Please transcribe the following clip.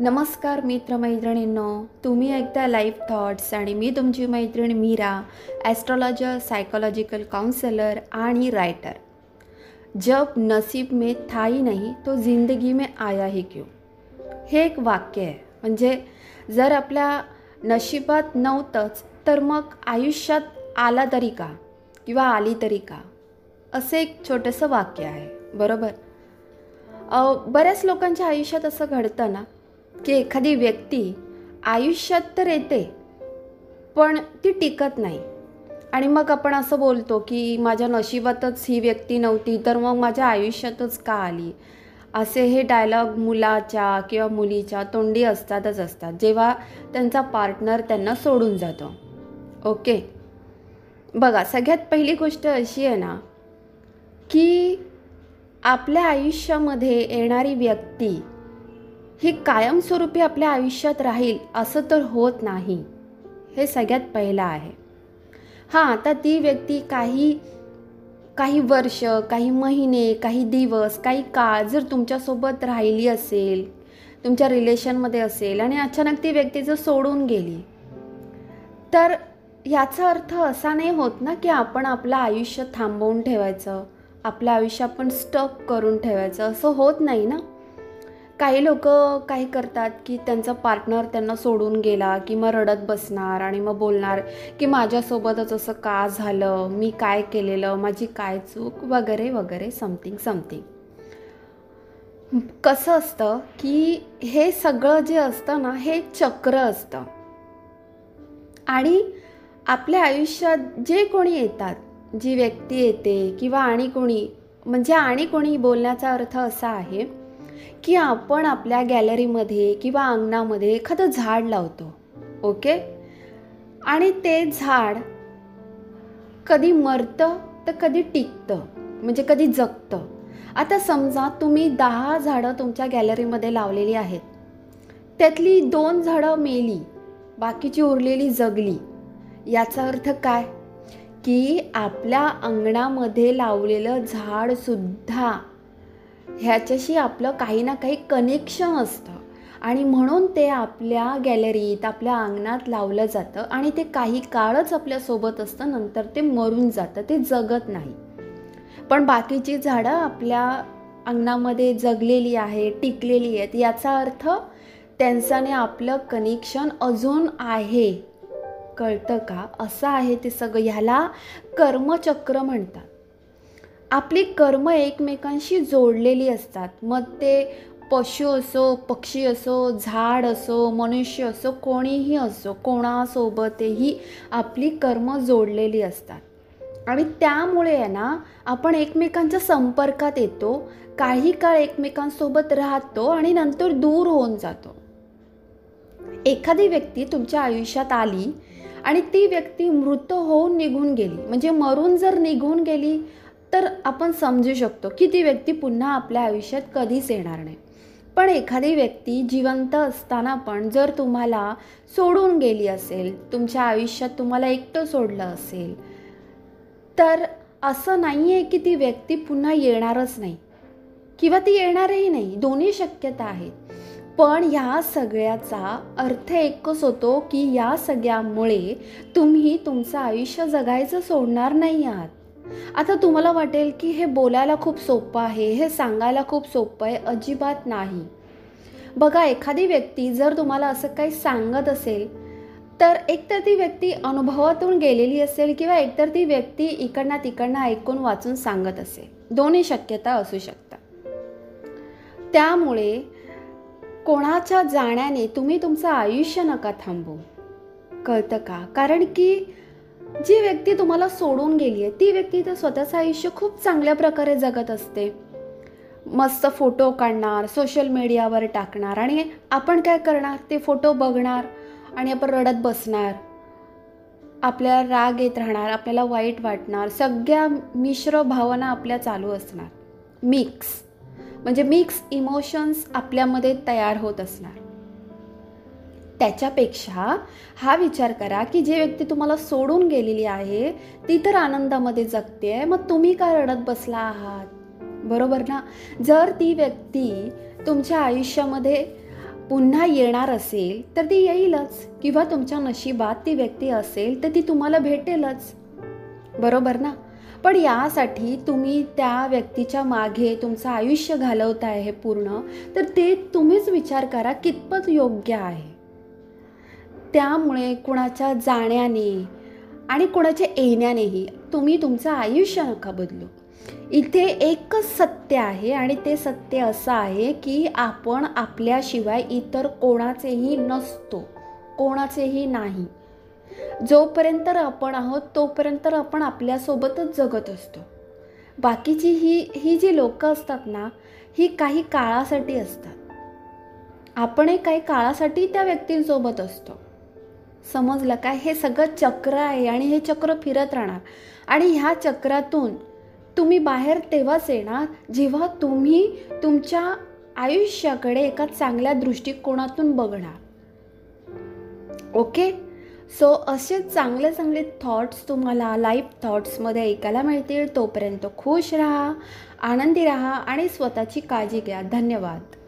नमस्कार मित्रमैत्रिणींनो, तुम्ही ऐकता लाईव्ह थॉट्स आणि मी तुमची मैत्रीण मीरा, ॲस्ट्रॉलॉजर, सायकोलॉजिकल काउन्सिलर आणि रायटर। जब नसीब में था ही नहीं तो जिंदगी में आया ही क्यों, हे एक वाक्य आहे। म्हणजे जर आपल्या नशिबात नव्हतंच तर मग आयुष्यात आला तरी का किंवा आली तरी का, असं एक छोटंसं वाक्य आहे, बरोबर। बऱ्याच लोकांच्या आयुष्यात असं घडतं ना की एखादी व्यक्ती आयुष्यात तर येते पण ती टिकत नाही आणि मग आपण असं बोलतो की माझ्या नशिबातच ही व्यक्ती नव्हती तर मग माझ्या आयुष्यातच का आली। असे हे डायलॉग मुलाच्या किंवा मुलीच्या तोंडी असतात जेव्हा त्यांचा पार्टनर त्यांना सोडून जातो। ओके, बघा, सगळ्यात पहिली गोष्ट अशी आहे ना की आपल्या आयुष्यामध्ये येणारी व्यक्ती ही कायमस्वरूपी आपल्या आयुष्यात राहील असं तर होत नाही, हे सगळ्यात पहिलं आहे। हां, आता ती व्यक्ती काही काही वर्ष, काही महिने, काही दिवस, काही काळ जर तुमच्यासोबत राहिली असेल, तुमच्या रिलेशनमध्ये असेल आणि अचानक ती व्यक्ती जर सोडून गेली तर याचा अर्थ असा नाही होत ना की आपण आपलं आयुष्य थांबवून ठेवायचं, आपलं आयुष्य आपण स्टॉप करून ठेवायचं, असं होत नाही ना। काही लोक काय करतात की त्यांचा पार्टनर त्यांना सोडून गेला की मग रडत बसणार आणि मग बोलणार की माझ्यासोबतच असं का झालं, मी काय केलेलं, माझी काय चूक वगैरे वगैरे समथिंग। कसं असतं की हे सगळं जे असतं ना हे चक्र असतं आणि आपल्या आयुष्यात जे कोणी येतात, जी व्यक्ती येते किंवा आणि कोणी, म्हणजे आणि कोणी बोलण्याचा अर्थ असा आहे की आपण आपल्या गॅलरीमध्ये किंवा अंगणामध्ये एखादं झाड लावतो, ओके, आणि ते झाड कधी मरतं तर कधी टिकतं, म्हणजे कधी जगतं। आता समजा तुम्ही 10 झाडं तुमच्या गॅलरीमध्ये लावलेली आहेत, त्यातली 2 झाडं मेली, बाकीची उरलेली जगली। याचा अर्थ काय की आपल्या अंगणामध्ये लावलेलं झाडसुद्धा ह्याच्याशी आपलं काही ना काही कनेक्शन असतं आणि म्हणून ते आपल्या गॅलरीत, आपल्या अंगणात लावलं जातं आणि ते काही काळच आपल्यासोबत असतं, नंतर ते मरून जातं, ते जगत नाही। पण बाकीची झाडं आपल्या अंगणामध्ये जगलेली आहे, टिकलेली आहेत, याचा अर्थ त्यांच्याने आपलं कनेक्शन अजून आहे, कळतं का? असं आहे ते सगळं, ह्याला कर्मचक्र म्हणतात। आपली कर्म एकमेकांशी जोडलेली असतात, मग ते पशु असो, पक्षी असो, झाड असो, मनुष्य असो, कोणीही असो, कोणासोबतही आपली कर्म जोडलेली असतात आणि त्यामुळे आहे ना आपण एकमेकांच्या संपर्कात येतो, काही काळ एकमेकांसोबत राहतो आणि नंतर दूर होऊन जातो। एखादी व्यक्ती तुमच्या आयुष्यात आली आणि ती व्यक्ती मृत होऊन निघून गेली, म्हणजे मरून जर निघून गेली तर आपण समजू शकतो की ती व्यक्ती पुन्हा आपल्या आयुष्यात कधीच येणार नाही। पण एखादी व्यक्ती जिवंत असताना पण जर तुम्हाला सोडून गेली असेल, तुमच्या आयुष्यात तुम्हाला एकटं सोडलं असेल, तर असं नाही आहे की ती व्यक्ती पुन्हा येणारच नाही किंवा ती येणारही नाही, दोन्ही शक्यता आहेत। पण ह्या सगळ्याचा अर्थ एकच होतो की या सगळ्यामुळे तुम्ही तुमचं आयुष्य जगायचं सोडणार नाही आहात। आता तुम्हाला वाटेल की हे बोलायला खूप सोपं आहे, हे सांगायला खूप सोपं आहे, अजिबात नाही। बघा, एखादी व्यक्ती जर तुम्हाला असं काही सांगत असेल तर एकतर ती व्यक्ती अनुभवातून गेलेली असेल किंवा एकतर ती व्यक्ती इकडनं तिकडनं ऐकून वाचून सांगत असेल, दोन्ही शक्यता असू शकतात। त्यामुळे कोणाच्या जाण्याने तुम्ही तुमचं आयुष्य नका थांबवू, कळतं का? कारण की जी व्यक्ती तुम्हाला सोडून गेली आहे ती व्यक्ती तर स्वतःचं आयुष्य खूप चांगल्या प्रकारे जगत असते, मस्त फोटो काढणार, सोशल मीडियावर टाकणार आणि आपण काय करणार, ते फोटो बघणार आणि आपण रडत बसणार, आपल्याला राग येत राहणार, आपल्याला वाईट वाटणार, सगळ्या मिश्र भावना आपल्या चालू असणार, मिक्स, म्हणजे मिक्स इमोशन्स आपल्यामध्ये तयार होत असणार। त्याच्यापेक्षा हा विचार करा की जी व्यक्ती तुम्हाला सोडून गेलेली आहे ती तर आनंदामध्ये जगते आहे, मग तुम्ही का रडत बसला आहात? बरोबर ना. जर ती व्यक्ती तुमच्या आयुष्यामध्ये पुन्हा येणार असेल तर ती येईलच, किंवा तुमच्या नशिबात ती व्यक्ती असेल तर ती तुम्हाला भेटेलच, बरोबर ना. पण यासाठी तुम्ही त्या व्यक्तीच्या मागे तुमचं आयुष्य घालवत आहे पूर्ण, तर ते तुम्हीच विचार करा कितपत योग्य आहे. त्यामुळे कुणाच्या जाण्याने आणि कुणाच्या येण्यानेही तुम्ही तुमचं आयुष्य नका बदलू. इथे एकच सत्य आहे आणि ते सत्य असं आहे की आपण आपल्याशिवाय इतर कोणाचेही नसतो, कोणाचेही नाही. जोपर्यंत आपण आहोत तोपर्यंत आपण आपल्यासोबतच जगत असतो. बाकीची ही जी लोकं असतात ना, ही काही काळासाठी असतात, आपणही काही काळासाठी त्या व्यक्तींसोबत असतो. समजलं काय? हे सगळं चक्र आहे आणि हे चक्र फिरत राहणार. आणि ह्या चक्रातून तुम्ही बाहेर तेव्हाच येणार जेव्हा तुम्ही तुमच्या आयुष्याकडे एका चांगल्या दृष्टिकोनातून बघणार. ओके, सो असे चांगले चांगले थॉट्स तुम्हाला लाईफ थॉट्समध्ये ऐकायला मिळतील. तोपर्यंत खुश राहा, आनंदी राहा आणि स्वतःची काळजी घ्या. धन्यवाद.